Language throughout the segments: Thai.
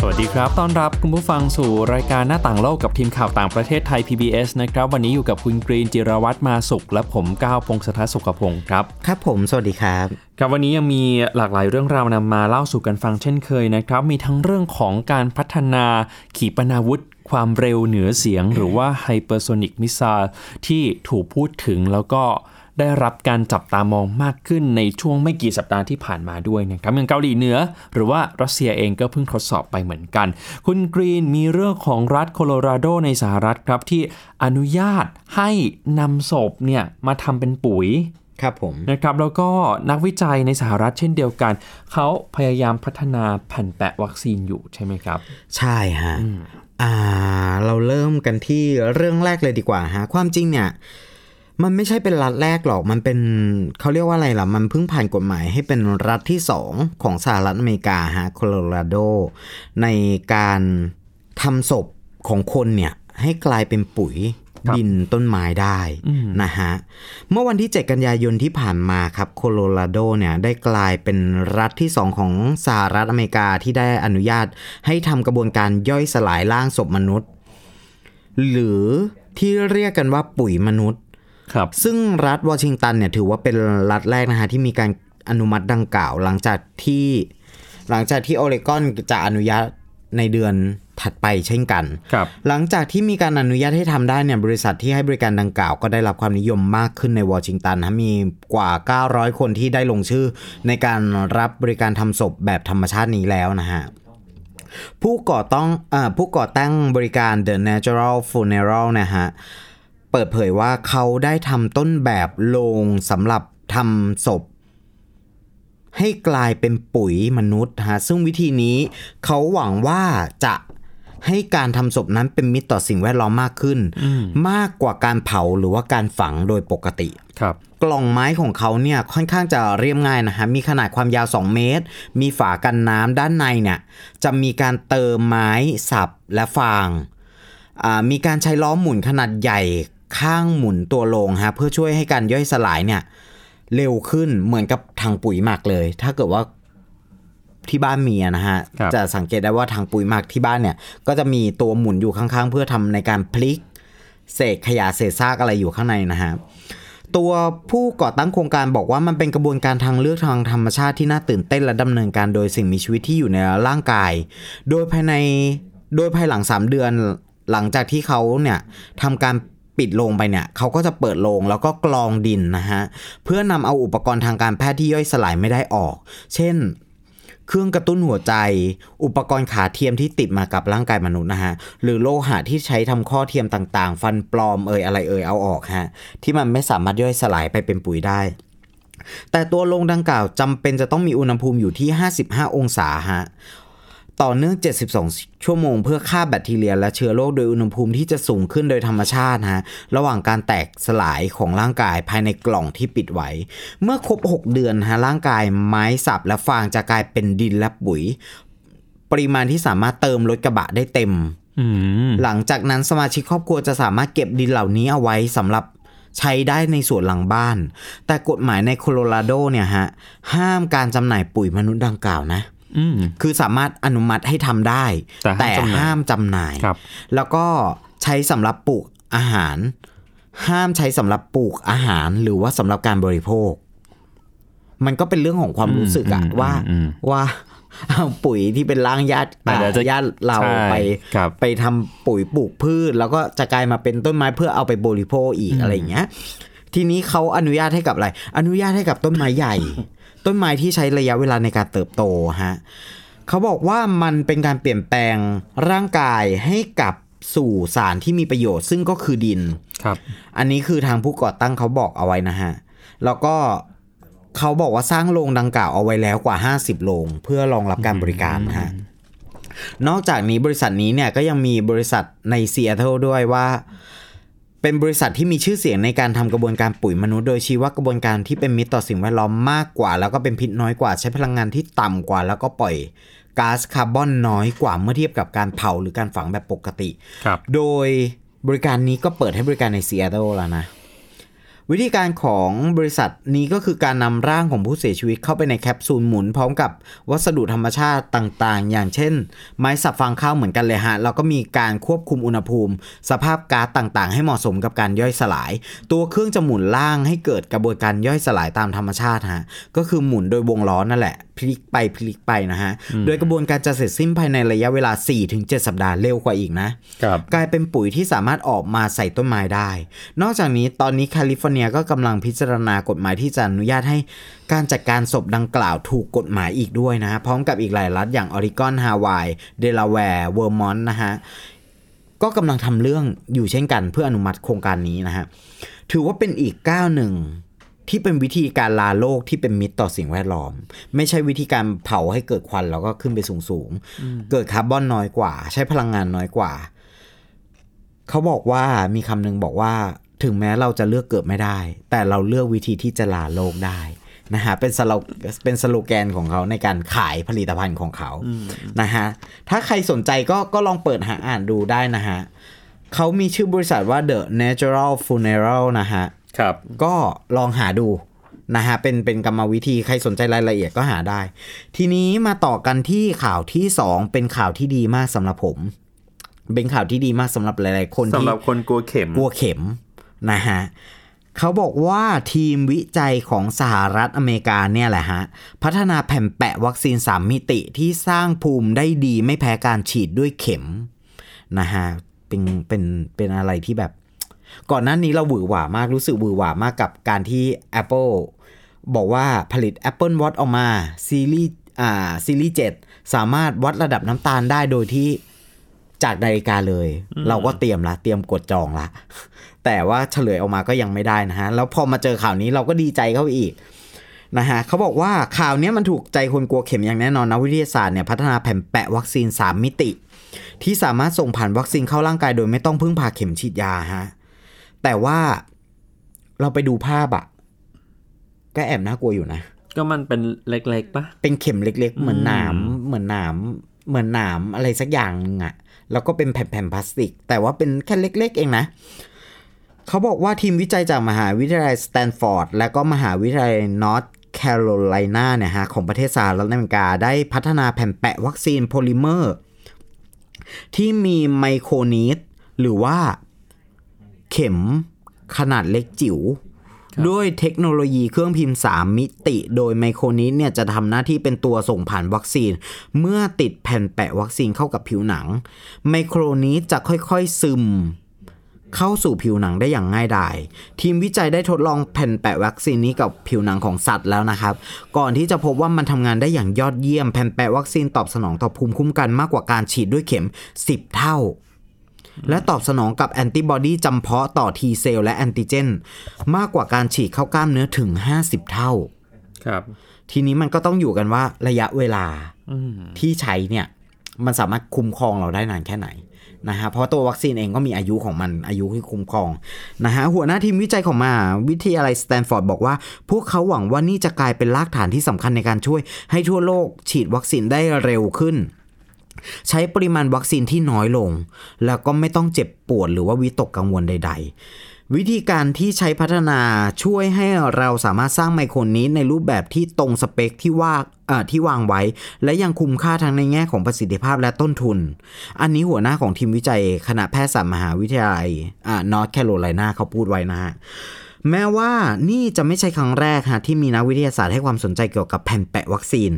สวัสดีครับต้อนรับคุณผู้ฟังสู่รายการหน้าต่างโลกกับทีมข่าวต่างประเทศไทย PBS นะครับวันนี้อยู่กับคุณกรีนจิรวัตรมาสุขและผมก้าวพงศธรสุขพงศ์ครับครับผมสวัสดีครับครับวันนี้ยังมีหลากหลายเรื่องราวนำมาเล่าสู่กันฟังเช่นเคยนะครับมีทั้งเรื่องของการพัฒนาขีปนาวุธความเร็วเหนือเสียงหรือว่าไฮเปอร์โซนิกมิสไซล์ที่ถูกพูดถึงแล้วก็ได้รับการจับตามองมากขึ้นในช่วงไม่กี่สัปดาห์ที่ผ่านมาด้วยนะครับอย่างเกาหลีเหนือหรือว่ารัสเซียเองก็เพิ่งทดสอบไปเหมือนกันคุณกรีนมีเรื่องของรัฐโคโลราโดในสหรัฐครับที่อนุญาตให้นำศพเนี่ยมาทำเป็นปุ๋ยครับผมนะครับแล้วก็นักวิจัยในสหรัฐเช่นเดียวกันเขาพยายามพัฒนาแผ่นแปะวัคซีนอยู่ใช่ไหมครับใช่ฮะเราเริ่มกันที่เรื่องแรกเลยดีกว่าฮะความจริงเนี่ยมันไม่ใช่เป็นรัฐแรกหรอกมันเป็นเขาเรียกว่าอะไรล่ะมันเพิ่งผ่านกฎหมายให้เป็นรัฐที่2ของสหรัฐอเมริกาฮะโคโลราโดในการทำศพของคนเนี่ยให้กลายเป็นปุ๋ยดินต้นไม้ได้นะฮะเมื่อวันที่7กันยายนที่ผ่านมาครับโคโลราโดเนี่ยได้กลายเป็นรัฐที่2ของสหรัฐอเมริกาที่ได้อนุญาตให้ทำกระบวนการย่อยสลายร่างศพมนุษย์หรือที่เรียกกันว่าปุ๋ยมนุษย์ซึ่งรัฐวอชิงตันเนี่ยถือว่าเป็นรัฐแรกนะฮะที่มีการอนุมัติดังกล่าวหลังจากที่โอเรกอนจะอนุญาตในเดือนถัดไปเช่นกันหลังจากที่มีการอนุญาตให้ทำได้เนี่ยบริษัทที่ให้บริการดังกล่าวก็ได้รับความนิยมมากขึ้นในวอชิงตันนะมีกว่า900คนที่ได้ลงชื่อในการรับบริการทำศพแบบธรรมชาตินี้แล้วนะฮะผู้ก่อตั้งบริการ The Natural Funeral นะฮะเปิดเผยว่าเขาได้ทำต้นแบบโรงสำหรับทำศพให้กลายเป็นปุ๋ยมนุษย์ฮะซึ่งวิธีนี้เขาหวังว่าจะให้การทำศพนั้นเป็นมิตรต่อสิ่งแวดล้อมมากขึ้นมากกว่าการเผาหรือว่าการฝังโดยปกติครับกล่องไม้ของเขาเนี่ยค่อนข้างจะเรียบง่ายนะฮะมีขนาดความยาว2เมตรมีฝากันน้ำด้านในเนี่ยจะมีการเติมไม้สับและฟางมีการใช้ล้อหมุนขนาดใหญ่ข้างหมุนตัวลงฮะเพื่อช่วยให้การย่อยสลายเนี่ยเร็วขึ้นเหมือนกับถังปุ๋ยหมักเลยถ้าเกิดว่าที่บ้านมีนะฮะจะสังเกตได้ว่าถังปุ๋ยหมักที่บ้านเนี่ยก็จะมีตัวหมุนอยู่ข้างๆเพื่อทำในการพลิกเศษขยะเศษซากอะไรอยู่ข้างในนะฮะตัวผู้ก่อตั้งโครงการบอกว่ามันเป็นกระบวนการทางเลือกทางธรรมชาติที่น่าตื่นเต้นและดำเนินการโดยสิ่งมีชีวิตที่อยู่ในร่างกายโดยภายหลัง3เดือนหลังจากที่เขาเนี่ยทำการปิดโรงไปเนี่ยเขาก็จะเปิดโรงแล้วก็กรองดินนะฮะเพื่อนำเอาอุปกรณ์ทางการแพทย์ที่ย่อยสลายไม่ได้ออกเช่นเครื่องกระตุ้นหัวใจอุปกรณ์ขาเทียมที่ติดมากับร่างกายมนุษย์นะฮะหรือโลหะที่ใช้ทำข้อเทียมต่างๆฟันปลอมอะไรเอาออกฮะที่มันไม่สามารถย่อยสลายไปเป็นปุ๋ยได้แต่ตัวโรงดังกล่าวจำเป็นจะต้องมีอุณหภูมิอยู่ที่55องศาฮะต่อเนื่อง72ชั่วโมงเพื่อฆ่าแบคทีเรียและเชื้อโรคโดยอุณหภูมิที่จะสูงขึ้นโดยธรรมชาติฮะระหว่างการแตกสลายของร่างกายภายในกล่องที่ปิดไว้เมื่อครบ6เดือนฮะร่างกายไม้สับและฟางจะกลายเป็นดินและปุ๋ยปริมาณที่สามารถเติมรถกระบะได้เต็มหลังจากนั้นสมาชิกครอบครัวจะสามารถเก็บดินเหล่านี้เอาไว้สำหรับใช้ได้ในส่วนหลังบ้านแต่กฎหมายในโคโลราโดเนี่ยฮะห้ามการจำหน่ายปุ๋ยมนุษย์ดังกล่าวนะคือสามารถอนุมัติให้ทำได้แต่ห้ามจำหน่ายแล้วก็ใช้สำหรับปลูกอาหารห้ามใช้สำหรับปลูกอาหารหรือว่าสำหรับการบริโภคมันก็เป็นเรื่องของความรู้สึกอะว่าเอาปุ๋ยที่เป็นร่างญาติเราไปทำปุ๋ยปลูกพืชแล้วก็จะกลายมาเป็นต้นไม้เพื่อเอาไปบริโภคอีกอะไรอย่างเงี้ยทีนี้เขาอนุญาตให้กับอะไรอนุญาตให้กับต้นไม้ใหญ่ต้นไม้ที่ใช้ระยะเวลาในการเติบโตฮะเขาบอกว่ามันเป็นการเปลี่ยนแปลงร่างกายให้กลับสู่สารที่มีประโยชน์ซึ่งก็คือดินครับอันนี้คือทางผู้ก่อตั้งเขาบอกเอาไว้นะฮะแล้วก็เขาบอกว่าสร้างโรงดังกล่าวเอาไว้แล้วกว่า50โรงเพื่อรองรับการบริการฮะนอกจากนี้บริษัทนี้เนี่ยก็ยังมีบริษัทในซีแอตเทิลด้วยว่าเป็นบริษัทที่มีชื่อเสียงในการทำกระบวนการปุ๋ยมนุษย์โดยชี้ว่ากระบวนการที่เป็นมิตรต่อสิ่งแวดล้อมมากกว่าแล้วก็เป็นพิษน้อยกว่าใช้พลังงานที่ต่ำกว่าแล้วก็ปล่อย ก๊าซคาร์บอนน้อยกว่าเมื่อเทียบกับการเผาหรือการฝังแบบปกติโดยบริการนี้ก็เปิดให้บริการในซีแอตเทิลแล้วนะวิธีการของบริษัทนี้ก็คือการนำร่างของผู้เสียชีวิตเข้าไปในแคปซูลหมุนพร้อมกับวัสดุธรรมชาติต่างๆอย่างเช่นไม้สับฟางข้าวเหมือนกันเลยฮะแล้วก็มีการควบคุมอุณหภูมิสภาพก๊าซต่างๆให้เหมาะสมกับการย่อยสลายตัวเครื่องจะหมุนร่างให้เกิดกระบวนการย่อยสลายตามธรรมชาติฮะก็คือหมุนโดยวงล้อนั่นแหละพลิกไปพลิกไปนะฮะโดยกระบวนการจะเสร็จสิ้นภายในระยะเวลา 4-7 สัปดาห์เร็วกว่าอีกนะกลายเป็นปุ๋ยที่สามารถออกมาใส่ต้นไม้ได้นอกจากนี้ตอนนี้แคลิฟอร์เนียก็กำลังพิจารณากฎหมายที่จะอนุญาตให้การจัดการศพดังกล่าวถูกกฎหมายอีกด้วยนะฮะพร้อมกับอีกหลายรัฐอย่างออริกอนฮาวายเดลาแวร์เวอร์มอนต์นะฮะก็กำลังทำเรื่องอยู่เช่นกันเพื่ออนุมัติโครงการนี้นะฮะถือว่าเป็นอีกก้าวหนึ่งที่เป็นวิธีการลาโลกที่เป็นมิตรต่อสิ่งแวดล้อมไม่ใช่วิธีการเผาให้เกิดควันแล้วก็ขึ้นไปสูงๆเกิดคาร์บอนน้อยกว่าใช้พลังงานน้อยกว่าเขาบอกว่ามีคำหนึ่งบอกว่าถึงแม้เราจะเลือกเกิดไม่ได้แต่เราเลือกวิธีที่จะลาโลกได้นะฮะเป็นสโลแกนของเขาในการขายผลิตภัณฑ์ของเขานะฮะถ้าใครสนใจก็ลองเปิดหาอ่านดูได้นะฮะเขามีชื่อบริษัทว่า The Natural Funeral นะฮะก็ลองหาดูนะฮะเป็นกรรมวิธีใครสนใจรายละเอียดก็หาได้ทีนี้มาต่อกันที่ข่าวที่2เป็นข่าวที่ดีมากสำหรับผมเป็นข่าวที่ดีมากสำหรับหลายๆคนสำหรับคนกลัวเข็มนะฮะเขาบอกว่าทีมวิจัยของสหรัฐอเมริกาเนี่ยแหละฮะพัฒนาแผ่นแปะวัคซีน3มิติที่สร้างภูมิได้ดีไม่แพ้การฉีดด้วยเข็มนะฮะเป็นอะไรที่แบบก่อนหน้านี้เราหวือหวามากรู้สึกหวือหวามากกับการที่ Apple บอกว่าผลิต Apple Watch ออกมาซีรีส์7สามารถวัดระดับน้ำตาลได้โดยที่จากนาฬิกาเลยเราก็เตรียมกดจองละแต่ว่าเฉลยออกมาก็ยังไม่ได้นะฮะแล้วพอมาเจอข่าวนี้เราก็ดีใจเข้าอีกนะฮะเขาบอกว่าข่าวนี้มันถูกใจคนกลัวเข็มอย่างแน่นอนนะวิทยาศาสตร์เนี่ยพัฒนาแผ่นแปะวัคซีน3มิติที่สามารถส่งผ่านวัคซีนเข้าร่างกายโดยไม่ต้องพึ่งพาเข็มฉีดยาฮะแต่ว่าเราไปดูภาพอะก็แอบน่ากลัวอยู่นะก็มันเป็นเล็กๆปะเป็นเข็มเล็กๆเหมือนหนามอะไรสักอย่างนึงอะแล้วก็เป็นแผ่นพลาสติกแต่ว่าเป็นแค่เล็กๆเองนะเขาบอกว่าทีมวิจัยจากมหาวิทยาลัยสแตนฟอร์ดและก็มหาวิทยาลัยนอร์ทแคโรไลนาเนี่ยฮะของประเทศสหรัฐอเมริกาได้พัฒนาแผ่นแปะวัคซีนโพลิเมอร์ที่มีไมโครนีดหรือว่าเข็มขนาดเล็กจิ๋วด้วยเทคโนโลยีเครื่องพิมพ์3มิติโดยไมโครนีดเนี่ยจะทำหน้าที่เป็นตัวส่งผ่านวัคซีนเมื่อติดแผ่นแปะวัคซีนเข้ากับผิวหนังไมโครนีดจะค่อยๆซึมเข้าสู่ผิวหนังได้อย่างง่ายดายทีมวิจัยได้ทดลองแผ่นแปะวัคซีนนี้กับผิวหนังของสัตว์แล้วนะครับก่อนที่จะพบว่ามันทำงานได้อย่างยอดเยี่ยมแผ่นแปะวัคซีนตอบสนองต่อภูมิคุ้มกันมากกว่าการฉีดด้วยเข็ม10เท่าและตอบสนองกับแอนติบอดีจำเพาะต่อ T เซลล์และแอนติเจนมากกว่าการฉีดเข้ากล้ามเนื้อถึง50เท่าครับทีนี้มันก็ต้องอยู่กันว่าระยะเวลาที่ใช้เนี่ยมันสามารถคุ้มครองเราได้นานแค่ไหนนะฮะเพราะตัววัคซีนเองก็มีอายุของมันอายุที่คุ้มครองนะฮะหัวหน้าทีมวิจัยของมหาวิทยาลัยสแตนฟอร์ดบอกว่าพวกเขาหวังว่านี่จะกลายเป็นรากฐานที่สำคัญในการช่วยให้ทั่วโลกฉีดวัคซีนได้เร็วขึ้นใช้ปริมาณวัคซีนที่น้อยลงแล้วก็ไม่ต้องเจ็บปวดหรือว่าวิตกกังวลใดๆวิธีการที่ใช้พัฒนาช่วยให้เราสามารถสร้างไมโครนี้ในรูปแบบที่ตรงสเปคที่วางไว้และยังคุ้มค่าทั้งในแง่ของประสิทธิภาพและต้นทุนอันนี้หัวหน้าของทีมวิจัยคณะแพทยศาสตร์มหาวิทยาลัยนอร์ทแคโรไลนาเขาพูดไว้นะฮะแม้ว่านี่จะไม่ใช่ครั้งแรกฮะที่มีนักวิทยาศาสตร์ให้ความสนใจเกี่ยวกับแผ่นแปะวัคซีน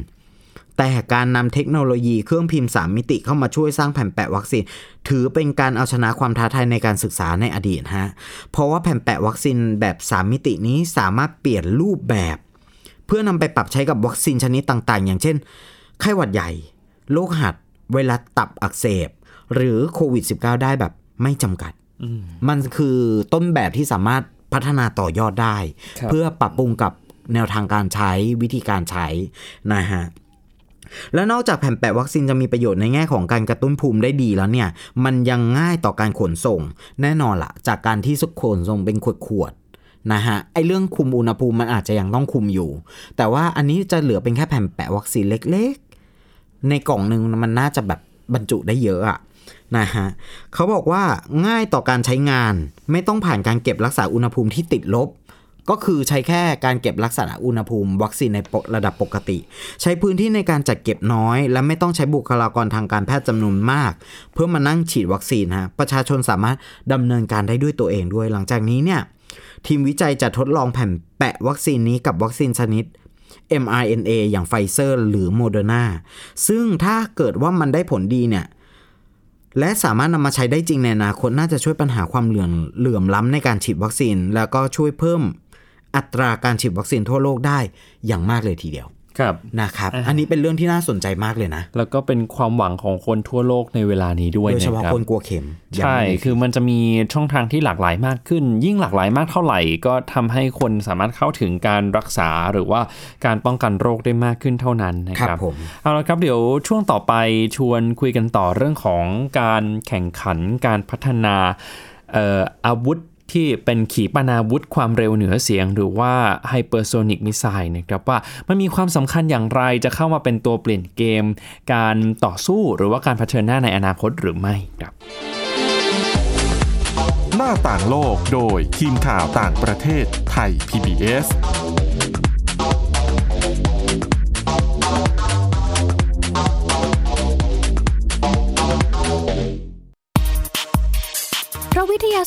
แต่การนำเทคโนโลยีเครื่องพิมพ์3มิติเข้ามาช่วยสร้างแผ่นแปะวัคซีนถือเป็นการเอาชนะความท้าทายในการศึกษาในอดีตฮะเพราะว่าแผ่นแปะวัคซีนแบบ3มิตินี้สามารถเปลี่ยนรูปแบบเพื่อนำไปปรับใช้กับวัคซีนชนิดต่างๆอย่างเช่นไข้หวัดใหญ่โรคหัดไวรัสตับอักเสบหรือโควิด-19 ได้แบบไม่จำกัดมันคือต้นแบบที่สามารถพัฒนาต่อยอดได้เพื่อปรับปรุงกับแนวทางการใช้วิธีการใช้นะฮะและนอกจากแผ่นแปะวัคซีนจะมีประโยชน์ในแง่ของการกระตุ้นภูมิได้ดีแล้วเนี่ยมันยังง่ายต่อการขนส่งแน่นอนละจากการที่สุขขนส่งเป็นขวดๆนะฮะไอเรื่องคุมอุณหภูมิมันอาจจะยังต้องคุมอยู่แต่ว่าอันนี้จะเหลือเป็นแค่แผ่นแปะวัคซีนเล็กๆ ในกล่องนึงมันน่าจะแบบบรรจุได้เยอะอะนะฮะเขาบอกว่าง่ายต่อการใช้งานไม่ต้องผ่านการเก็บรักษาอุณหภูมิที่ติดลบก็คือใช้แค่การเก็บรักษาอุณหภูมิวัคซีนในระดับปกติใช้พื้นที่ในการจัดเก็บน้อยและไม่ต้องใช้บุคลากรทางการแพทย์จำนวนมากเพื่อมานั่งฉีดวัคซีนฮะประชาชนสามารถดำเนินการได้ด้วยตัวเองด้วยหลังจากนี้เนี่ยทีมวิจัยจะทดลองแผ่นแปะวัคซีนนี้กับวัคซีนชนิด mRNA อย่างไฟเซอร์หรือโมเดอร์นาซึ่งถ้าเกิดว่ามันได้ผลดีเนี่ยและสามารถนำมาใช้ได้จริงในอนาคตน่าจะช่วยปัญหาความเหลื่อมล้ำในการฉีดวัคซีนแล้วก็ช่วยเพิ่มอัตราการฉีดวัคซีนทั่วโลกได้อย่างมากเลยทีเดียวครับนะครับอันนี้เป็นเรื่องที่น่าสนใจมากเลยนะแล้วก็เป็นความหวังของคนทั่วโลกในเวลานี้ด้วยนะครับโดยเฉพาะคนกลัวเข็มใช่คือมันจะมีช่องทางที่หลากหลายมากขึ้นยิ่งหลากหลายมากเท่าไหร่ก็ทำให้คนสามารถเข้าถึงการรักษาหรือว่าการป้องกันโรคได้มากขึ้นเท่านั้นนะครับเอาละครับเดี๋ยวช่วงต่อไปชวนคุยกันต่อเรื่องของการแข่งขันการพัฒนาอาวุธที่เป็นขีปนาวุธความเร็วเหนือเสียงหรือว่าไฮเปอร์โซนิกมิสไซล์นะครับว่ามันมีความสำคัญอย่างไรจะเข้ามาเป็นตัวเปลี่ยนเกมการต่อสู้หรือว่าการเผชิญหน้าในอนาคตหรือไม่ครับหน้าต่างโลกโดยทีมข่าวต่างประเทศไทย PBSวิทยา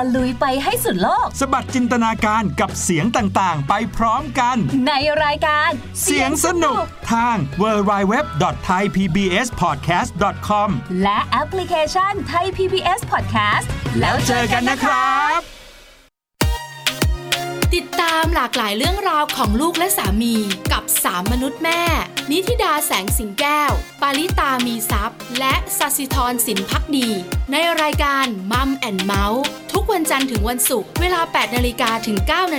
ตะลุยไปให้สุดโลกสะบัดจินตนาการกับเสียงต่างๆไปพร้อมกันในรายการเสียงสนุกทาง www.thaipbspodcast.com และแอปพลิเคชัน Thai PBS Podcast แล้วเจอกันนะครับติดตามหลากหลายเรื่องราวของลูกและสามีกับ3มนุษย์แม่นิธิดาแสงสิงแก้วปาริตามีทรัพย์และศศิธรสินภักดีในรายการ Mum and Mouth ทุกวันจันทร์ถึงวันศุกร์เวลา 8:00 นถึง 9:00 น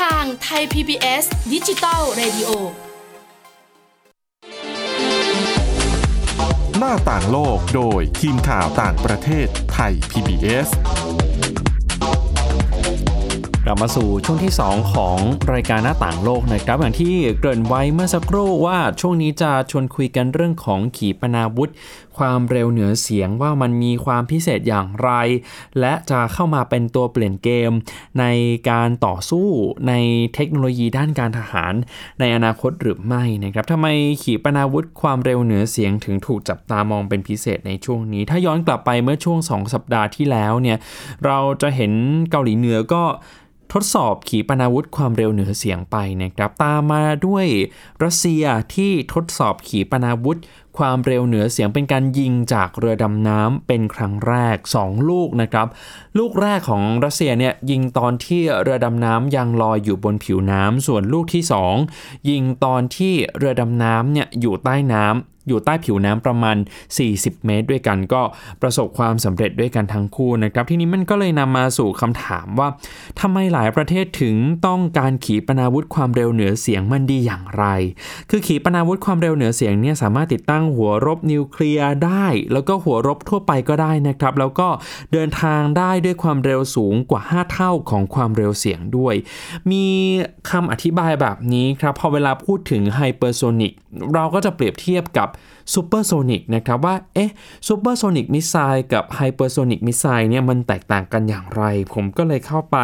ทาง Thai PBS Digital Radio หน้าต่างโลกโดยทีมข่าวต่างประเทศไทย PBSกลับมาสู่ช่วงที่2ของรายการหน้าต่างโลกนะครับอย่างที่เกริ่นไว้เมื่อสักครู่ว่าช่วงนี้จะชวนคุยกันเรื่องของขีปนาวุธความเร็วเหนือเสียงว่ามันมีความพิเศษอย่างไรและจะเข้ามาเป็นตัวเปลี่ยนเกมในการต่อสู้ในเทคโนโลยีด้านการทหารในอนาคตหรือไม่นะครับทำไมขีปนาวุธความเร็วเหนือเสียงถึงถูกจับตามองเป็นพิเศษในช่วงนี้ถ้าย้อนกลับไปเมื่อช่วง2สัปดาห์ที่แล้วเนี่ยเราจะเห็นเกาหลีเหนือก็ทดสอบขีปนาวุธความเร็วเหนือเสียงไปนะครับตามมาด้วยรัสเซียที่ทดสอบขีปนาวุธความเร็วเหนือเสียงเป็นการยิงจากเรือดำน้ำเป็นครั้งแรก2ลูกนะครับลูกแรกของรัสเซียเนี่ยยิงตอนที่เรือดำน้ำยังลอยอยู่บนผิวน้ำส่วนลูกที่2ยิงตอนที่เรือดำน้ำเนี่ยอยู่ใต้น้ำอยู่ใต้ผิวน้ำประมาณ40เมตรด้วยกันก็ประสบความสำเร็จด้วยกันทั้งคู่นะครับทีนี้มันก็เลยนำมาสู่คำถามว่าทำไมหลายประเทศถึงต้องการขีปนาวุธความเร็วเหนือเสียงมันดีอย่างไรคือขีปนาวุธความเร็วเหนือเสียงเนี่ยสามารถติดตั้งหัวรบนิวเคลียร์ได้แล้วก็หัวรบทั่วไปก็ได้นะครับแล้วก็เดินทางได้ด้วยความเร็วสูงกว่า5เท่าของความเร็วเสียงด้วยมีคำอธิบายแบบนี้ครับพอเวลาพูดถึงไฮเปอร์โซนิกเราก็จะเปรียบเทียบกับซูเปอร์โซนิกนะครับว่าซูเปอร์โซนิกมิสไซล์กับไฮเปอร์โซนิกมิสไซล์เนี่ยมันแตกต่างกันอย่างไรผมก็เลยเข้าไป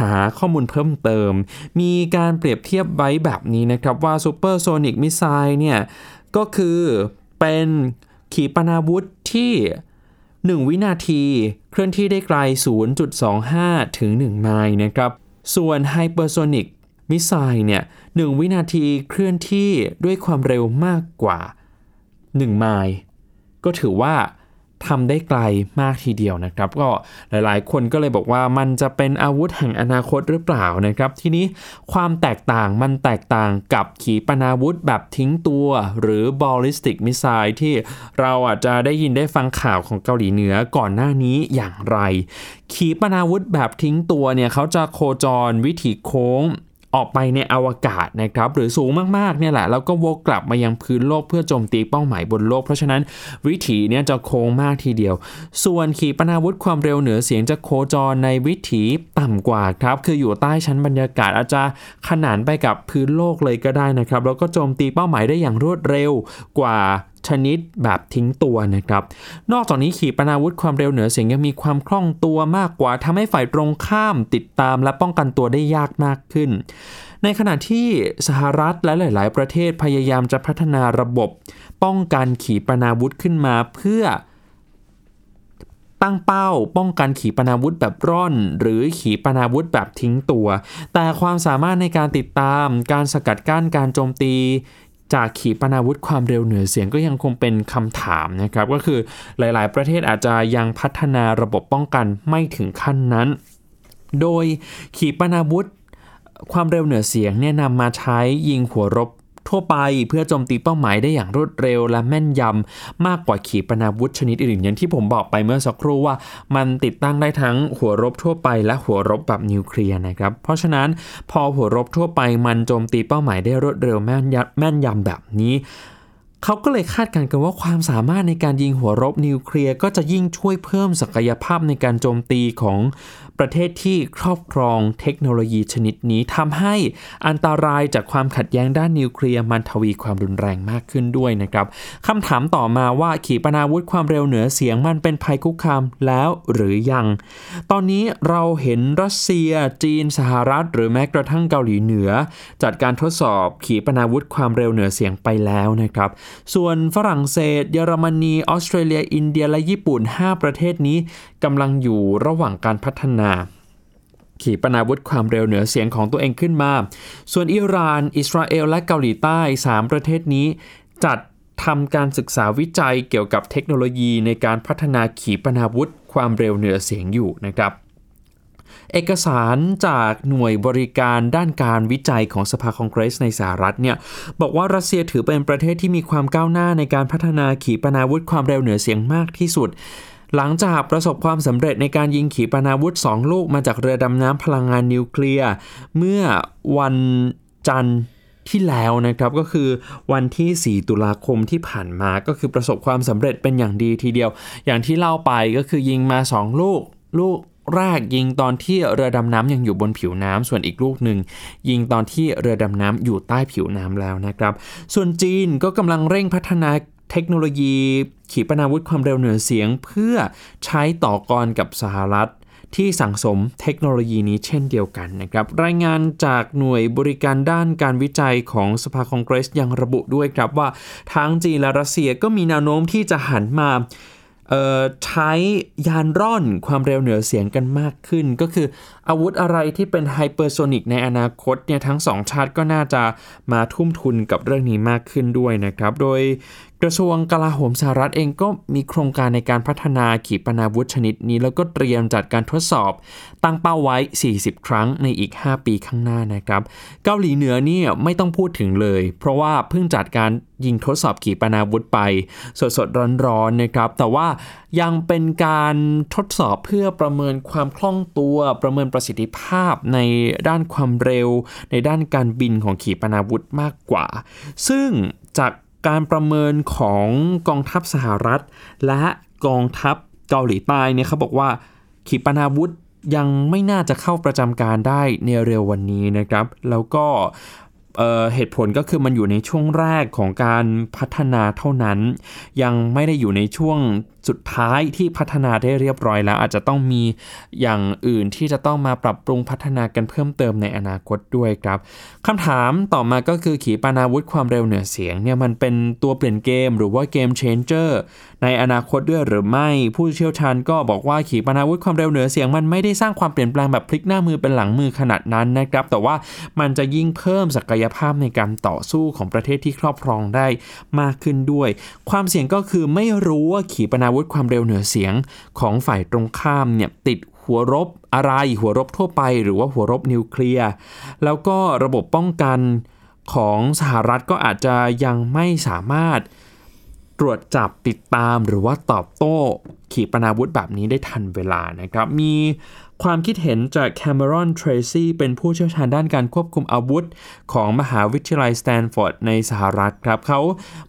หาข้อมูลเพิ่มเติมมีการเปรียบเทียบไว้แบบนี้นะครับว่าซูเปอร์โซนิกมิสไซล์เนี่ยก็คือเป็นขีปนาวุธที่1วินาทีเคลื่อนที่ได้ไกล 0.25 ถึง1ไมล์นะครับส่วนไฮเปอร์โซนิกมิสไซล์เนี่ย1วินาทีเคลื่อนที่ด้วยความเร็วมากกว่า1 ไมล์ก็ถือว่า ทำได้ไกลมากทีเดียวนะครับก็หลายๆคนก็เลยบอกว่ามันจะเป็นอาวุธแห่งอนาคตหรือเปล่านะครับทีนี้ความแตกต่างมันแตกต่างกับขีปนาวุธแบบทิ้งตัวหรือ ballistic missile ที่เราอาจจะได้ยินได้ฟังข่าวของเกาหลีเหนือก่อนหน้านี้อย่างไรขีปนาวุธแบบทิ้งตัวเนี่ยเขาจะโคจรวิถีโค้งออกไปในอวกาศนะครับหรือสูงมากๆเนี่ยแหละแล้วก็วกกลับมายังพื้นโลกเพื่อโจมตีเป้าหมายบนโลกเพราะฉะนั้นวิถีเนี่ยจะโค้งมากทีเดียวส่วนขีปนาวุธความเร็วเหนือเสียงจะโคจรในวิถีต่ำกว่าครับคืออยู่ใต้ชั้นบรรยากาศอาจจะขนานไปกับพื้นโลกเลยก็ได้นะครับแล้วก็โจมตีเป้าหมายได้อย่างรวดเร็วกว่าชนิดแบบทิ้งตัวนะครับนอกจากนี้ขีปนาวุธความเร็วเหนือเสียงยังมีความคล่องตัวมากกว่าทำให้ฝ่ายตรงข้ามติดตามและป้องกันตัวได้ยากมากขึ้นในขณะที่สหรัฐและหลายๆประเทศพยายามจะพัฒนาระบบป้องกันขีปนาวุธขึ้นมาเพื่อตั้งเป้าป้องกันขีปนาวุธแบบร่อนหรือขีปนาวุธแบบทิ้งตัวแต่ความสามารถในการติดตามการสกัดกั้นการโจมตีจากขีปนาวุธความเร็วเหนือเสียงก็ยังคงเป็นคำถามนะครับก็คือหลายๆประเทศอาจจะยังพัฒนาระบบป้องกันไม่ถึงขั้นนั้นโดยขีปนาวุธความเร็วเหนือเสียงเนี่ยนำมาใช้ยิงหัวรบทั่วไปเพื่อโจมตีเป้าหมายได้อย่างรวดเร็วและแม่นยำมากกว่าขีปนาวุธชนิดอื่นอย่างที่ผมบอกไปเมื่อสักครู่ว่ามันติดตั้งได้ทั้งหัวรบทั่วไปและหัวรบแบบนิวเคลียร์นะครับเพราะฉะนั้นพอหัวรบทั่วไปมันโจมตีเป้าหมายได้รวดเร็วแม่นยำแบบนี้เขาก็เลยคาดการณ์กันว่าความสามารถในการยิงหัวรบนิวเคลียร์ก็จะยิ่งช่วยเพิ่มศักยภาพในการโจมตีของประเทศที่ครอบครองเทคโนโลยีชนิดนี้ทำให้อันตรายจากความขัดแย้งด้านนิวเคลียร์มันทวีความรุนแรงมากขึ้นด้วยนะครับคำถามต่อมาว่าขีปนาวุธความเร็วเหนือเสียงมันเป็นภัยคุกคามแล้วหรือยังตอนนี้เราเห็นรัสเซียจีนสหรัฐหรือแม้กระทั่งเกาหลีเหนือจัดการทดสอบขีปนาวุธความเร็วเหนือเสียงไปแล้วนะครับส่วนฝรั่งเศสเยอรมนีออสเตรเลียอินเดียและญี่ปุ่น5ประเทศนี้กำลังอยู่ระหว่างการพัฒนาขีปนาวุธความเร็วเหนือเสียงของตัวเองขึ้นมาส่วนอิหร่านอิสราเอลและเกาหลีใต้3ประเทศนี้จัดทำการศึกษาวิจัยเกี่ยวกับเทคโนโลยีในการพัฒนาขีปนาวุธความเร็วเหนือเสียงอยู่นะครับเอกสารจากหน่วยบริการด้านการวิจัยของสภาคองเกรสในสหรัฐเนี่ยบอกว่ารัสเซียถือเป็นประเทศที่มีความก้าวหน้าในการพัฒนาขีปนาวุธความเร็วเหนือเสียงมากที่สุดหลังจากประสบความสำเร็จในการยิงขีปนาวุธ2ลูกมาจากเรือดำน้ำพลังงานนิวเคลียร์เมื่อวันจันทร์ที่แล้วนะครับก็คือวันที่4ตุลาคมที่ผ่านมาก็คือประสบความสำเร็จเป็นอย่างดีทีเดียวอย่างที่เล่าไปก็คือยิงมา2ลูกแรกยิงตอนที่เรือดำน้ำยังอยู่บนผิวน้ำส่วนอีกลูกหนึ่งยิงตอนที่เรือดำน้ำอยู่ใต้ผิวน้ำแล้วนะครับส่วนจีนก็กำลังเร่งพัฒนาเทคโนโลยีขีปนาวุธความเร็วเหนือเสียงเพื่อใช้ต่อกรกับสหรัฐที่สั่งสมเทคโนโลยีนี้เช่นเดียวกันนะครับรายงานจากหน่วยบริการด้านการวิจัยของสภาคองเกรสยังระบุด้วยครับว่าทั้งจีนและรัสเซียก็มีแนวโน้มที่จะหันมาใช้ยานร่อนความเร็วเหนือเสียงกันมากขึ้นก็คืออาวุธอะไรที่เป็นไฮเปอร์โซนิกในอนาคตเนี่ยทั้ง2ชาติก็น่าจะมาทุ่มทุนกับเรื่องนี้มากขึ้นด้วยนะครับโดยกระทรวงกลาโหมสหรัฐเองก็มีโครงการในการพัฒนาขีปนาวุธชนิดนี้แล้วก็เตรียมจัดการทดสอบตั้งเป้าไว้40ครั้งในอีก5ปีข้างหน้านะครับเกาหลีเหนือนี่ไม่ต้องพูดถึงเลยเพราะว่าเพิ่งจัดการยิงทดสอบขีปนาวุธไปสดๆร้อนๆนะครับแต่ว่ายังเป็นการทดสอบเพื่อประเมินความคล่องตัวประเมินประสิทธิภาพในด้านความเร็วในด้านการบินของขีปนาวุธมากกว่าซึ่งจากการประเมินของกองทัพสหรัฐและกองทัพเกาหลีใต้เนี่ยเขาบอกว่าขีปนาวุธยังไม่น่าจะเข้าประจำการได้ในเร็ววันนี้นะครับแล้วก็เหตุผลก็คือมันอยู่ในช่วงแรกของการพัฒนาเท่านั้นยังไม่ได้อยู่ในช่วงสุดท้ายที่พัฒนาได้เรียบร้อยแล้วอาจจะต้องมีอย่างอื่นที่จะต้องมาปรับปรุงพัฒนากันเพิ่มเติมในอนาคตด้วยครับคำถามต่อมาก็คือขีปนาวุธความเร็วเหนือเสียงเนี่ยมันเป็นตัวเปลี่ยนเกมหรือว่าเกมเชนเจอร์ในอนาคตด้วยหรือไม่ผู้เชี่ยวชาญก็บอกว่าขีปนาวุธความเร็วเหนือเสียงมันไม่ได้สร้างความเปลี่ยนแปลงแบบพลิกหน้ามือเป็นหลังมือขนาดนั้นนะครับแต่ว่ามันจะยิ่งเพิ่มศักย ยภาพในการต่อสู้ของประเทศที่ครอบครองได้มากขึ้นด้วยความเสี่ยงก็คือไม่รู้ว่าขีปนาวุธความเร็วเหนือเสียงของฝ่ายตรงข้ามเนี่ยติดหัวรบอะไรหัวรบทั่วไปหรือว่าหัวรบนิวเคลียร์แล้วก็ระบบป้องกันของสหรัฐก็อาจจะยังไม่สามารถตรวจจับติดตามหรือว่าตอบโต้ขีปนาวุธแบบนี้ได้ทันเวลานะครับมีความคิดเห็นจาก Cameron Tracy เป็นผู้เชี่ยวชาญด้านการควบคุมอาวุธของมหาวิทยาลัยสแตนฟอร์ดในสหรัฐครับเขา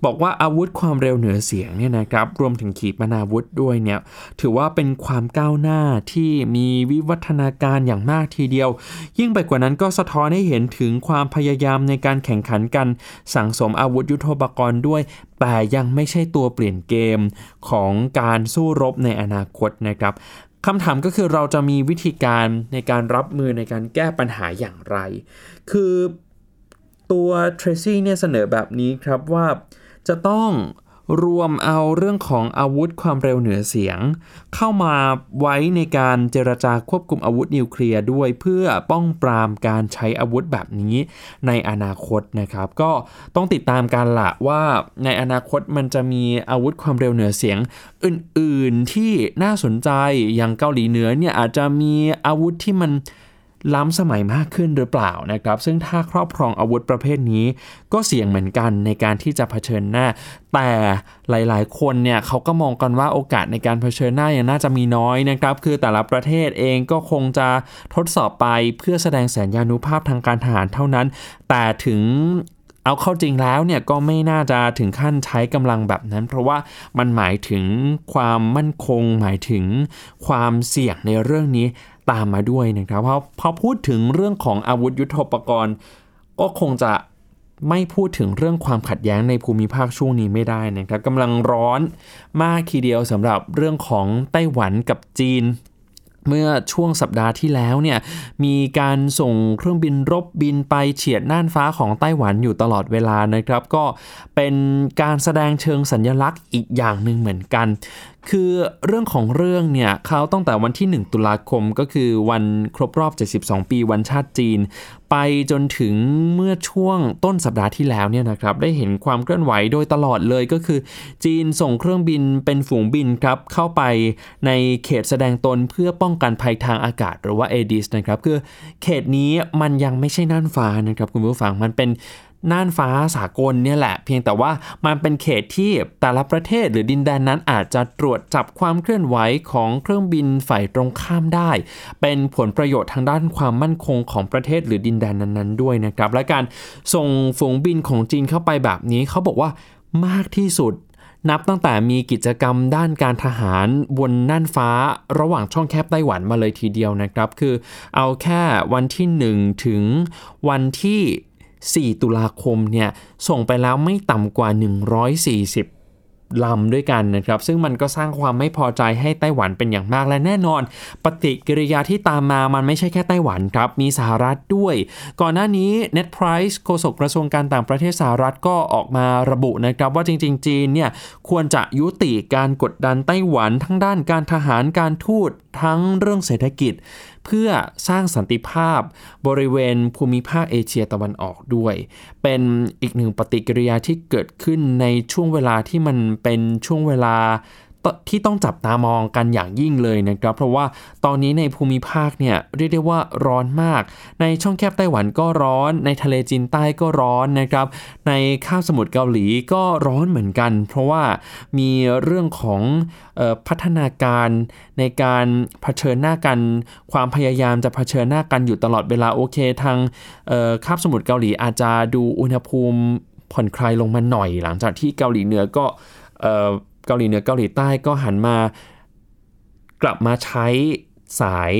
บอกว่าอาวุธความเร็วเหนือเสียงเนี่ยนะครับรวมถึงขีปนาวุธด้วยเนี่ยถือว่าเป็นความก้าวหน้าที่มีวิวัฒนาการอย่างมากทีเดียวยิ่งไปกว่านั้นก็สะท้อนให้เห็นถึงความพยายามในการแข่งขันกันสั่งสมอาวุธยุทโธปกรณ์ด้วยแต่ยังไม่ใช่ตัวเปลี่ยนเกมของการสู้รบในอนาคตนะครับคำถามก็คือเราจะมีวิธีการในการรับมือในการแก้ปัญหาอย่างไรคือตัวเทรซี่เนี่ยเสนอแบบนี้ครับว่าจะต้องรวมเอาเรื่องของอาวุธความเร็วเหนือเสียงเข้ามาไว้ในการเจรจาควบคุมอาวุธนิวเคลียร์ด้วยเพื่อป้องปรามการใช้อาวุธแบบนี้ในอนาคตนะครับก็ต้องติดตามกันละว่าในอนาคตมันจะมีอาวุธความเร็วเหนือเสียงอื่นๆที่น่าสนใจอย่างเกาหลีเหนือเนี่ยอาจจะมีอาวุธที่มันล้ำสมัยมากขึ้นหรือเปล่านะครับซึ่งถ้าครอบครองอาวุธประเภทนี้ก็เสี่ยงเหมือนกันในการที่จะเผชิญหน้าแต่หลายๆคนเนี่ยเขาก็มองกันว่าโอกาสในการเผชิญหน้ายังน่าจะมีน้อยนะครับคือแต่ละประเทศเองก็คงจะทดสอบไปเพื่อแสดงสัญญานุภาพทางการทหารเท่านั้นแต่ถึงเอาเข้าจริงแล้วเนี่ยก็ไม่น่าจะถึงขั้นใช้กำลังแบบนั้นเพราะว่ามันหมายถึงความมั่นคงหมายถึงความเสี่ยงในเรื่องนี้ตามมาด้วยนะครับเพราะพูดถึงเรื่องของอาวุธยุทโธปกรณ์ก็คงจะไม่พูดถึงเรื่องความขัดแย้งในภูมิภาคช่วงนี้ไม่ได้นะครับกำลังร้อนมากทีเดียวสำหรับเรื่องของไต้หวันกับจีนเมื่อช่วงสัปดาห์ที่แล้วเนี่ยมีการส่งเครื่องบินรบบินไปเฉียดน่านฟ้าของไต้หวันอยู่ตลอดเวลานะครับก็เป็นการแสดงเชิงสัญลักษณ์อีกอย่างหนึ่งเหมือนกันคือเรื่องของเรื่องเนี่ยเขาตั้งแต่วันที่1ตุลาคมก็คือวันครบรอบ72ปีวันชาติจีนไปจนถึงเมื่อช่วงต้นสัปดาห์ที่แล้วเนี่ยนะครับได้เห็นความเคลื่อนไหวโดยตลอดเลยก็คือจีนส่งเครื่องบินเป็นฝูงบินครับเข้าไปในเขตแสดงตนเพื่อป้องกันภัยทางอากาศหรือว่า ADIS นะครับคือเขตนี้มันยังไม่ใช่น่านฟ้านะครับคุณผู้ฟังมันเป็นน่านฟ้าสากลเนี่ยแหละเพียงแต่ว่ามันเป็นเขตที่แต่ละประเทศหรือดินแดนนั้นอาจจะตรวจจับความเคลื่อนไหวของเครื่องบินฝ่ายตรงข้ามได้เป็นผลประโยชน์ทางด้านความมั่นคงของประเทศหรือดินแดนนั้นๆด้วยนะครับและการส่งฝูงบินของจีนเข้าไปแบบนี้เขาบอกว่ามากที่สุดนับตั้งแต่มีกิจกรรมด้านการทหารบนน่านฟ้าระหว่างช่องแคบไต้หวันมาเลยทีเดียวนะครับคือเอาแค่วันที่1ถึงวันที่4ตุลาคมเนี่ยส่งไปแล้วไม่ต่ำกว่า140ลำด้วยกันนะครับซึ่งมันก็สร้างความไม่พอใจให้ไต้หวันเป็นอย่างมากและแน่นอนปฏิกิริยาที่ตามมามันไม่ใช่แค่ไต้หวันครับมีสหรัฐด้วยก่อนหน้านี้ Net Price โฆษกกระทรวงการต่างประเทศสหรัฐก็ออกมาระบุนะครับว่าจริงๆจีนเนี่ยควรจะยุติการกดดันไต้หวันทั้งด้านการทหารการทูตทั้งเรื่องเศรษฐกิจเพื่อสร้างสันติภาพบริเวณภูมิภาคเอเชียตะวันออกด้วยเป็นอีกหนึ่งปฏิกิริยาที่เกิดขึ้นในช่วงเวลาที่มันเป็นช่วงเวลาที่ต้องจับตามองกันอย่างยิ่งเลยนะครับเพราะว่าตอนนี้ในภูมิภาคเนี่ยเรียกได้ว่าร้อนมากในช่องแคบไต้หวันก็ร้อนในทะเลจีนใต้ก็ร้อนนะครับในคาบสมุทรเกาหลีก็ร้อนเหมือนกันเพราะว่ามีเรื่องของพัฒนาการในการเผชิญหน้ากันความพยายามจะเผชิญหน้ากันอยู่ตลอดเวลาโอเคทางคาบสมุทรเกาหลีอาจจะดูอุณหภูมิผ่อนคลายลงมาหน่อยหลังจากที่เกาหลีเหนือก็เกาหลีเหนือเกาหลีใต้ก็หันมากลับมาใช้สาย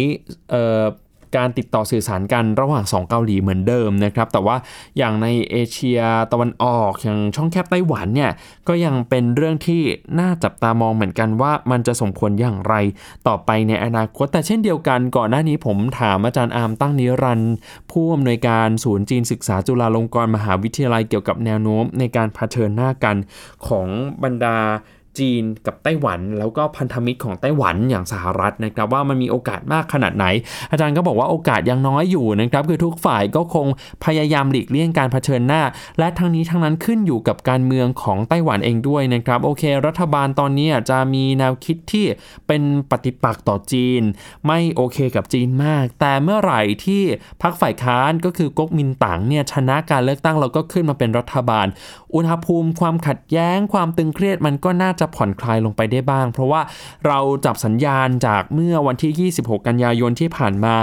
การติดต่อสื่อสารกันระหว่าง2เกาหลีเหมือนเดิมนะครับแต่ว่าอย่างในเอเชียตะวันออกอย่างช่องแคบไต้หวันเนี่ยก็ยังเป็นเรื่องที่น่าจับตามองเหมือนกันว่ามันจะส่งผลอย่างไรต่อไปในอนาคตแต่เช่นเดียวกันก่อนหน้านี้ผมถามอาจารย์อาร์มตั้งนิรันดร์ผู้อำนวยการศูนย์จีนศึกษาจุฬาลงกรณ์มหาวิทยาลัยเกี่ยวกับแนวโน้มในการเผชิญหน้ากันของบรรดา จีนกับไต้หวันแล้วก็พันธมิตรของไต้หวันอย่างสหรัฐนะครับว่ามันมีโอกาสมากขนาดไหนอาจารย์ก็บอกว่าโอกาสยังน้อยอยู่นะครับคือทุกฝ่ายก็คงพยายามหลีกเลี่ยงการเผชิญหน้าและทั้งนี้ทั้งนั้นขึ้นอยู่กับการเมืองของไต้หวันเองด้วยนะครับโอเครัฐบาลตอนนี้จะมีแนวคิดที่เป็นปฏิปักษ์ต่อจีนไม่โอเคกับจีนมากแต่เมื่อไหร่ที่พรรคฝ่ายค้านก็คือก๊กมินตั๋งเนี่ยชนะการเลือกตั้งแล้วก็ขึ้นมาเป็นรัฐบาลอุณหภูมิความขัดแย้งความตึงเครียดมันก็น่าจะผ่อนคลายลงไปได้บ้างเพราะว่าเราจับสัญญาณจากเมื่อวันที่26กันยายนที่ผ่านมา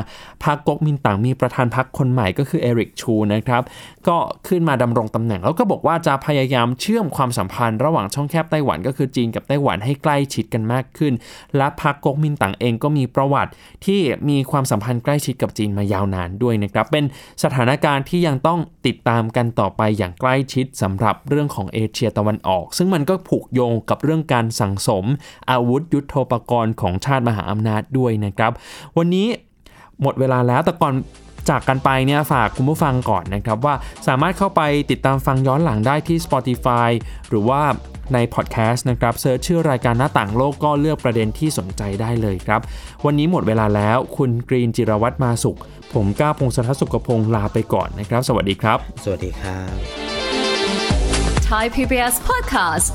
พรรคก๊กมินตั๋งมีประธานพรรคคนใหม่ก็คือเอริกชูนะครับก็ขึ้นมาดำรงตำแหน่งแล้วก็บอกว่าจะพยายามเชื่อมความสัมพันธ์ระหว่างช่องแคบไต้หวันก็คือจีนกับไต้หวันให้ใกล้ชิดกันมากขึ้นและพรรคก๊กมินตั๋งเองก็มีประวัติที่มีความสัมพันธ์ใกล้ชิดกับจีนมายาวนานด้วยนะครับเป็นสถานการณ์ที่ยังต้องติดตามกันต่อไปอย่างใกล้ชิดสำหรับเรื่องของเอเชียตะวันออกซึ่งมันก็ผูกโยงกับเรื่องการสั่งสมอาวุธยุทโธปกรณ์ของชาติมหาอำนาจด้วยนะครับวันนี้หมดเวลาแล้วแต่ก่อนจากกันไปเนี่ยฝากคุณผู้ฟังก่อนนะครับว่าสามารถเข้าไปติดตามฟังย้อนหลังได้ที่ Spotify หรือว่าในพอดแคสต์นะครับเสิร์ชชื่อรายการหน้าต่างโลกก็เลือกประเด็นที่สนใจได้เลยครับวันนี้หมดเวลาแล้วคุณกรีนจิรวัตรมาสุขผมก้าวพงศธรสุขพงศ์ลาไปก่อนนะครับสวัสดีครับสวัสดีครับ Thai PBS Podcast